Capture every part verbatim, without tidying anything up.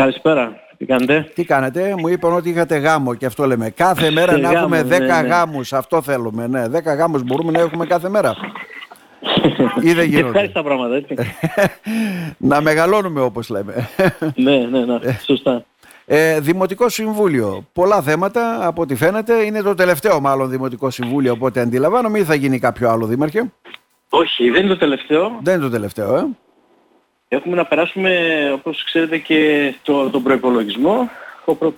Καλησπέρα. Τι κάνετε? Τι κάνετε? Μου είπαν ότι είχατε γάμο και αυτό λέμε. Κάθε μέρα να γάμος, έχουμε δέκα ναι, ναι. γάμους. Αυτό θέλουμε. Ναι. δέκα γάμους μπορούμε να έχουμε κάθε μέρα. Ή δεν γίνονται. Ευχάριστα πράγματα, έτσι. Να μεγαλώνουμε όπως λέμε. ναι, ναι, ναι. Σωστά. Ε, Δημοτικό Συμβούλιο. Πολλά θέματα από ό,τι φαίνεται. Είναι το τελευταίο μάλλον Δημοτικό Συμβούλιο. Οπότε αντιλαμβάνομαι ή θα γίνει κάποιο άλλο, Δήμαρχε? Όχι, δεν είναι το τελευταίο. Δεν είναι το τελευταίο, ε. Έχουμε να περάσουμε, όπως ξέρετε, και το, τον προϋπολογισμό. Προ...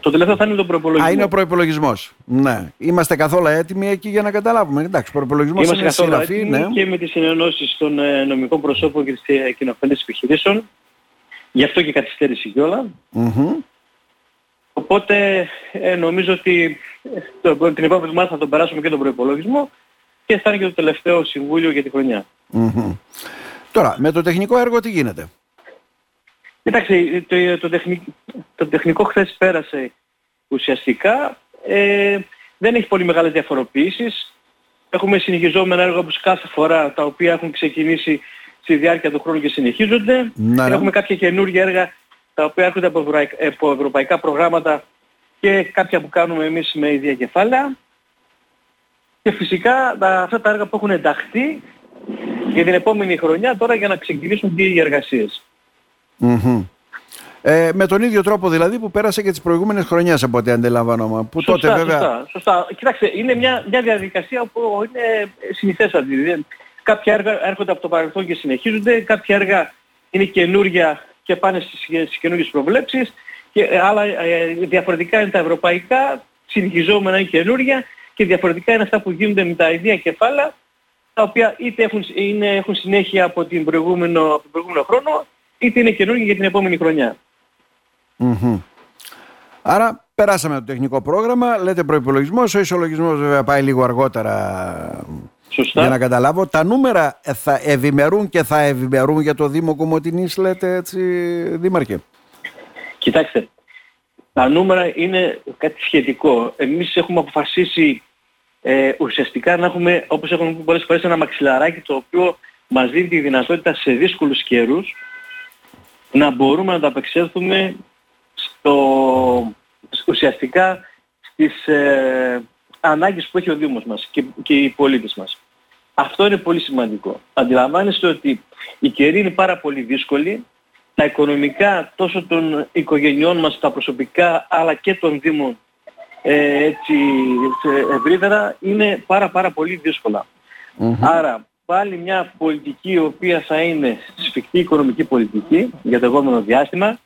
Το τελευταίο θα είναι τον προϋπολογισμό. Α, είναι ο προϋπολογισμός. Ναι. Είμαστε καθόλου έτοιμοι εκεί για να καταλάβουμε. Εντάξει, προϋπολογισμός είναι συναφή. Είμαστε ναι. και με τις συνενώσεις των νομικών προσώπων και τις κοινοφελείς επιχειρήσεων. Γι' αυτό και καθυστέρηση κιόλα. Mm-hmm. Οπότε ε, νομίζω ότι το, την επόμενη εβδομάδα θα τον περάσουμε και τον προϋπολογισμό και θα είναι και το τελευταίο συμβούλιο για τη χρονιά. Mm-hmm. Τώρα, με το τεχνικό έργο τι γίνεται? Κοιτάξτε, το, το, τεχνικ, το τεχνικό χθες πέρασε ουσιαστικά. Ε, δεν έχει πολύ μεγάλες διαφοροποιήσεις. Έχουμε συνεχιζόμενα έργα όπως κάθε φορά, τα οποία έχουν ξεκινήσει στη διάρκεια του χρόνου και συνεχίζονται. Να, ναι. Έχουμε κάποια καινούργια έργα τα οποία έρχονται από, ευρω, από ευρωπαϊκά προγράμματα και κάποια που κάνουμε εμείς με ίδια κεφάλαια. Και φυσικά τα, αυτά τα έργα που έχουν ενταχθεί για την επόμενη χρονιά τώρα για να ξεκινήσουν και οι εργασίες. Mm-hmm. Ε, με τον ίδιο τρόπο δηλαδή που πέρασε και τις προηγούμενες χρονιές από ό,τι αντιλαμβάνομαι. Που σωστά, τότε, βέβαια... σωστά, σωστά. Κοιτάξτε, είναι μια, μια διαδικασία που είναι συνηθές. Δηλαδή. Κάποια έργα έρχονται από το παρελθόν και συνεχίζονται, κάποια έργα είναι καινούργια και πάνε στις καινούργιες προβλέψεις, και άλλα διαφορετικά είναι τα ευρωπαϊκά, συνεχιζόμενα είναι καινούργια και διαφορετικά είναι αυτά που γίνονται με τα ίδια κεφάλαια, τα οποία είτε έχουν, είναι, έχουν συνέχεια από, την προηγούμενο, από τον προηγούμενο χρόνο, είτε είναι καινούργια για την επόμενη χρονιά. Mm-hmm. Άρα περάσαμε το τεχνικό πρόγραμμα, λέτε προϋπολογισμός, ο ισολογισμός βέβαια πάει λίγο αργότερα. Σωστά. Για να καταλάβω, τα νούμερα θα ευημερούν και θα ευημερούν για το Δήμο Κομοτηνής, λέτε έτσι, Δήμαρχε? Κοιτάξτε, τα νούμερα είναι κάτι σχετικό. Εμείς έχουμε αποφασίσει ε, ουσιαστικά να έχουμε, όπως έχουμε πει πολλές φορές, ένα μαξιλαράκι το οποίο μας δίνει τη δυνατότητα σε δύσκολους καιρούς να μπορούμε να τα απεξέλθουμε στο, ουσιαστικά στις... Ε, ανάγκες που έχει ο Δήμος μας και, και οι πολίτες μας. Αυτό είναι πολύ σημαντικό. Αντιλαμβάνεστε ότι η καιρή είναι πάρα πολύ δύσκολη. Τα οικονομικά τόσο των οικογενειών μας, τα προσωπικά, αλλά και των Δήμων ε, έτσι ευρύτερα, είναι πάρα πάρα πολύ δύσκολα. Mm-hmm. Άρα πάλι μια πολιτική η οποία θα είναι σφιχτή οικονομική πολιτική για το επόμενο διάστημα,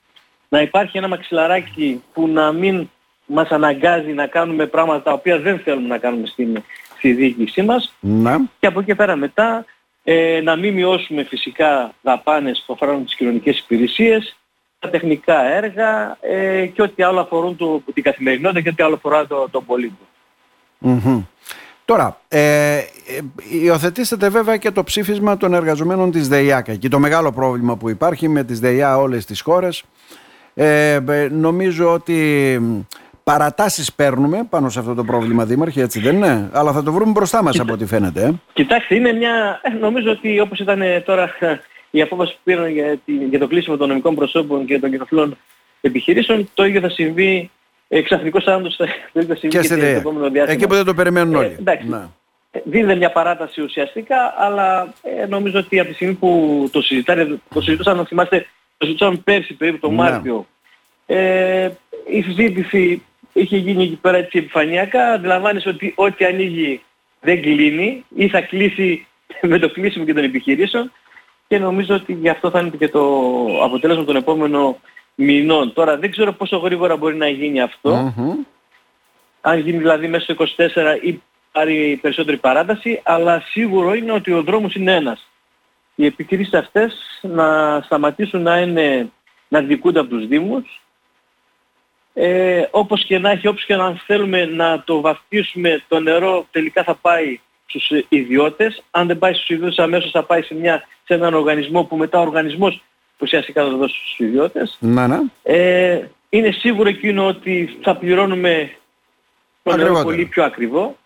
να υπάρχει ένα μαξιλαράκι που να μην μας αναγκάζει να κάνουμε πράγματα τα οποία δεν θέλουμε να κάνουμε στη, στη διοίκησή μας. Ναι. Και από εκεί πέρα μετά ε, να μην μειώσουμε φυσικά δαπάνες που αφορούν τις κοινωνικές υπηρεσίες, τα τεχνικά έργα ε, και ό,τι άλλο αφορούν το, την καθημερινότητα και ό,τι άλλο αφορά τον το πολίτη. Mm-hmm. Τώρα, ε, ε, υιοθετήσετε βέβαια και το ψήφισμα των εργαζομένων της ΔΕΥΑΚ και το μεγάλο πρόβλημα που υπάρχει με τις ΔΕΙΑ όλες τις χώρες. Ε, νομίζω ότι... Παρατάσεις παίρνουμε πάνω σε αυτό το πρόβλημα, Δήμαρχε, έτσι δεν είναι? Αλλά θα το βρούμε μπροστά μας. Κοιτά, από ό,τι φαίνεται. Ε. Κοιτάξτε, είναι μια... νομίζω ότι όπως ήταν τώρα η απόφαση που πήραν για, για το κλείσιμο των νομικών προσώπων και των κοινοφιλών επιχειρήσεων, το ίδιο θα συμβεί ε, ξαφνικός άνοντος, θα, το ίδιο θα συμβεί και, και, και το επόμενο διάστημα. Εκεί που δεν το περιμένουν όλοι. Ε, εντάξει, να. Δίνεται μια παράταση ουσιαστικά, αλλά ε, νομίζω ότι από τη στιγμή που το συζητάνε, το συζητούσαν, θυμάστε, το συζητούσαν πέρσι περίπου τον Μάρτιο, ε, η συζήτηση είχε γίνει εκεί πέρα έτσι επιφανειακά. Αντιλαμβάνεσαι ότι ό,τι ανοίγει δεν κλείνει ή θα κλείσει με το κλείσιμο και των επιχειρήσεων, και νομίζω ότι γι' αυτό θα είναι και το αποτέλεσμα των επόμενων μηνών. Τώρα δεν ξέρω πόσο γρήγορα μπορεί να γίνει αυτό, mm-hmm. αν γίνει δηλαδή μέσα στο είκοσι τέσσερα ή πάρει περισσότερη παράταση, αλλά σίγουρο είναι ότι ο δρόμος είναι ένας. Οι επιχειρήσεις αυτές να σταματήσουν να, είναι, να δικούνται από τους Δήμους. Ε, όπως και να έχει, όπως και να θέλουμε να το βαφτίσουμε, το νερό τελικά θα πάει στους ιδιώτες. Αν δεν πάει στους ιδιώτες αμέσως, θα πάει σε, μια, σε έναν οργανισμό που μετά ο οργανισμός ουσιαστικά θα το δώσει στους ιδιώτες. Να, ναι. ε, είναι σίγουρο εκείνο ότι θα πληρώνουμε το Ακριβότερο. νερό πολύ πιο ακριβό,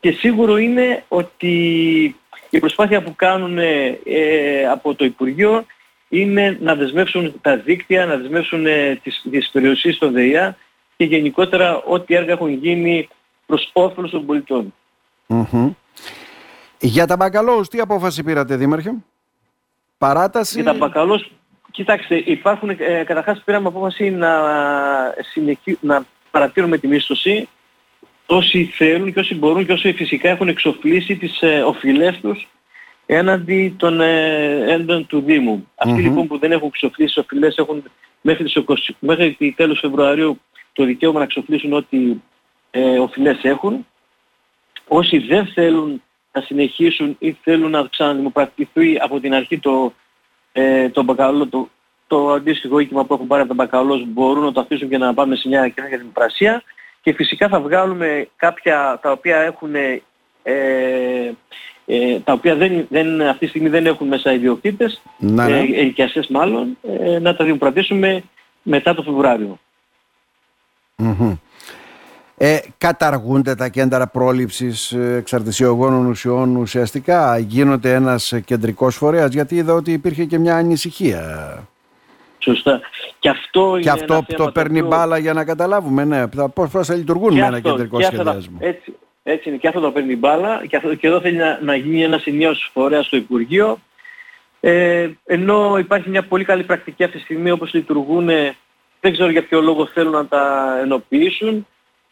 και σίγουρο είναι ότι η προσπάθεια που κάνουν ε, από το Υπουργείο είναι να δεσμεύσουν τα δίκτυα, να δεσμεύσουν τις, τις περιουσίες στο ΔΕΥΑ και γενικότερα ό,τι έργα έχουν γίνει προς όφελος των πολιτών. Mm-hmm. Για τα Μπαγκαλόουζ, τι απόφαση πήρατε, Δήμαρχε? Παράταση? Για τα Μπαγκαλόουζ, κοιτάξτε, υπάρχουν, ε, καταρχάς πήραμε απόφαση να, συνεχί, να παρατήρουμε την μίσθωση όσοι θέλουν και όσοι μπορούν και όσοι φυσικά έχουν εξοφλήσει τις ε, οφειλές τους έναντι των έντων του Δήμου. Mm-hmm. Αυτοί λοιπόν που δεν έχουν εξοφλήσει τις οφειλές έχουν μέχρι, τις είκοσι, μέχρι τέλος Φεβρουαρίου το δικαίωμα να εξοφλήσουν ό,τι ε, οφειλές έχουν. Όσοι δεν θέλουν να συνεχίσουν ή θέλουν να ξαναδημοκρατηθεί από την αρχή το, ε, το, μπακαλό, το, το αντίστοιχο οίκημα που έχουν πάρει από τον Μπαγκαλόουζ μπορούν να το αφήσουν και να πάμε σε μια καινούργια δημοπρασία. Και φυσικά θα βγάλουμε κάποια τα οποία έχουν... Ε, Ε, τα οποία δεν, δεν, αυτή τη στιγμή δεν έχουν μέσα ιδιοκτήτες, ναι, ναι. Ε, ενοικιαστές μάλλον, ε, να τα δημοπρατήσουμε μετά το Φεβρουάριο. Mm-hmm. Ε, καταργούνται τα κέντρα πρόληψης εξαρτησιογόνων ουσιών ουσιαστικά, γίνονται ένας κεντρικός φορέας, γιατί είδα ότι υπήρχε και μια ανησυχία. Σωστά. Και αυτό, και είναι αυτό το παίρνει το... μπάλα για να καταλάβουμε, ναι, πώς θα λειτουργούν και με αυτό, ένα κεντρικό σχεδιασμό. Έτσι. Έτσι είναι, και αυτό το παίρνει μπάλα και, αυτό, και εδώ θέλει να, να γίνει ένας ενιαίος φορέας στο Υπουργείο, ε, ενώ υπάρχει μια πολύ καλή πρακτική αυτή τη στιγμή όπως λειτουργούν, ε, δεν ξέρω για ποιο λόγο θέλουν να τα ενοποιήσουν.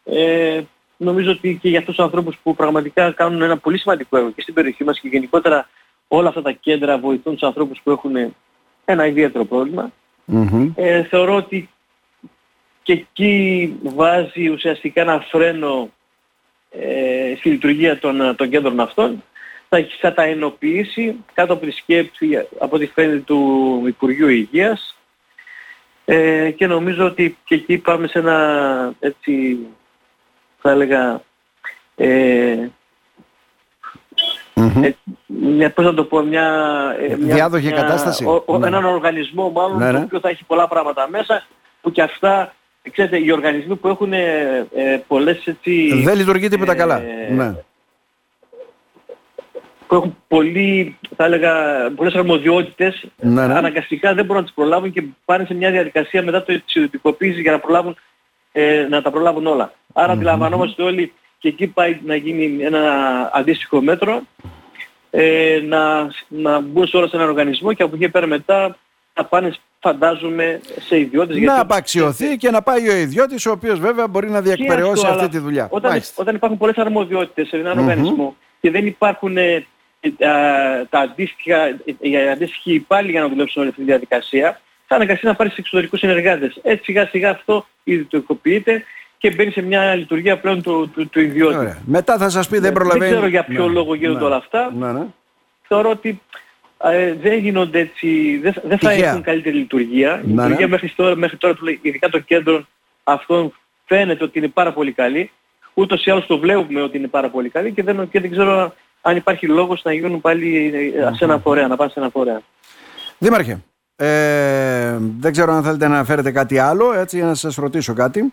Ε, νομίζω ότι και για αυτούς τους ανθρώπους που πραγματικά κάνουν ένα πολύ σημαντικό έργο και στην περιοχή μας και γενικότερα όλα αυτά τα κέντρα βοηθούν τους ανθρώπους που έχουν ένα ιδιαίτερο πρόβλημα. Mm-hmm. Ε, θεωρώ ότι και εκεί βάζει ουσιαστικά ένα φρένο στη λειτουργία των, των κέντρων αυτών, θα, θα τα ενοποιήσει κάτω από τη σκέψη, από τη φαίνεται του Υπουργείου Υγείας, ε, και νομίζω ότι και εκεί πάμε σε ένα, έτσι θα έλεγα, ε, mm-hmm. ε, μια, πώς να το πω, μια, μια, διάδοχη μια, κατάσταση. Ο, ο, ναι. Έναν οργανισμό μάλλον, ναι, ναι. Το οποίο θα έχει πολλά πράγματα μέσα που και αυτά. Ξέρετε, οι οργανισμοί που έχουν ε, ε, πολλές έτσι... Δεν λειτουργεί τίποτα ε, καλά. Ε, ναι. Που έχουν πολύ, θα έλεγα, πολλές αρμοδιότητες, ναι, ναι. Αναγκαστικά δεν μπορούν να τις προλάβουν και πάνε σε μια διαδικασία μετά το ιδιωτικοποίηση για να, προλάβουν, ε, να τα προλάβουν όλα. Άρα mm-hmm. αντιλαμβανόμαστε όλοι και εκεί πάει να γίνει ένα αντίστοιχο μέτρο, ε, να, να μπουν σε όλα σε έναν οργανισμό και από εκεί πέρα μετά να πάνε, φαντάζομαι, σε ιδιώτες. Να απαξιωθεί και... και να πάει ο ιδιώτης, ο οποίος βέβαια μπορεί να διεκπεραιώσει αυτή τη δουλειά. Όταν, όταν υπάρχουν πολλές αρμοδιότητες σε έναν mm-hmm. οργανισμό και δεν υπάρχουν ε, ε, α, τα αντίστοιχα, οι αντίστοιχοι υπάλληλοι για να δουλέψουν όλη αυτή τη διαδικασία, θα αναγκαστεί να πάρει στους εξωτερικούς συνεργάτες. Έτσι σιγά σιγά αυτό ιδιωτικοποιείται και μπαίνει σε μια λειτουργία πλέον του, του, του ιδιώτη. Ωραία. Μετά θα σας πει, δεν προλαβαίνει. Δεν ξέρω για ποιο ναι. λόγο γίνονται ναι. όλα αυτά. Ναι, ναι. Θεωρώ ότι Ε, δεν γίνονται έτσι, δεν, δεν θα έχουν καλύτερη λειτουργία. Η λειτουργία μέχρι τώρα, μέχρι τώρα, ειδικά των κέντρων αυτών, φαίνεται ότι είναι πάρα πολύ καλή. Ούτως ή άλλως το βλέπουμε ότι είναι πάρα πολύ καλή και δεν, και δεν ξέρω αν υπάρχει λόγος να γίνουν πάλι mm-hmm. σε ένα φορέα, να πάνε σε ένα φορέα. Δήμαρχε, ε, δεν ξέρω αν θέλετε να αναφέρετε κάτι άλλο, έτσι, για να σας ρωτήσω κάτι.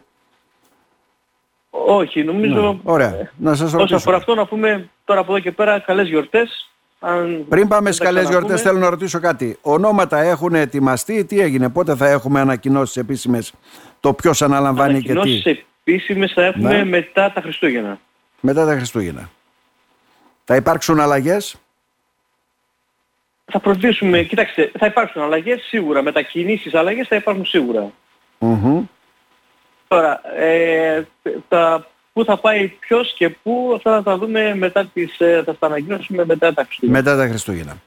Όχι, νομίζω. Ωραία, να σας ρωτήσω. Όσον αφορά αυτό, να πούμε τώρα από εδώ και πέρα καλές γιορτές. Αν πριν πάμε στις καλές γιορτές, θέλω να ρωτήσω κάτι. Ονόματα έχουν ετοιμαστεί, τι έγινε, πότε θα έχουμε ανακοινώσεις επίσημες, το ποιος αναλαμβάνει και τι? Ανακοινώσεις επίσημες θα έχουμε ναι. μετά τα Χριστούγεννα. Μετά τα Χριστούγεννα. Θα υπάρξουν αλλαγές? Θα προτείνουμε, κοιτάξτε, θα υπάρξουν αλλαγές σίγουρα, μετακινήσεις αλλαγές θα υπάρχουν σίγουρα. Mm-hmm. Τώρα, ε, τα... Πού θα πάει ποιος και πού, αυτά θα τα δούμε μετά τις, θα τα ανακοινώσουμε μετά τα Χριστούγεννα. Μετά τα Χριστούγεννα.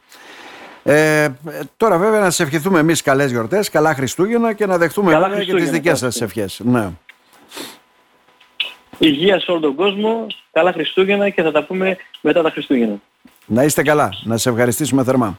Ε, τώρα βέβαια να σας ευχηθούμε εμείς καλές γιορτές, καλά Χριστούγεννα και να δεχτούμε καλά και τις δικές σας ευχές. Ναι. Υγεία σε όλο τον κόσμο, καλά Χριστούγεννα και θα τα πούμε μετά τα Χριστούγεννα. Να είστε καλά, να σε ευχαριστήσουμε θερμά.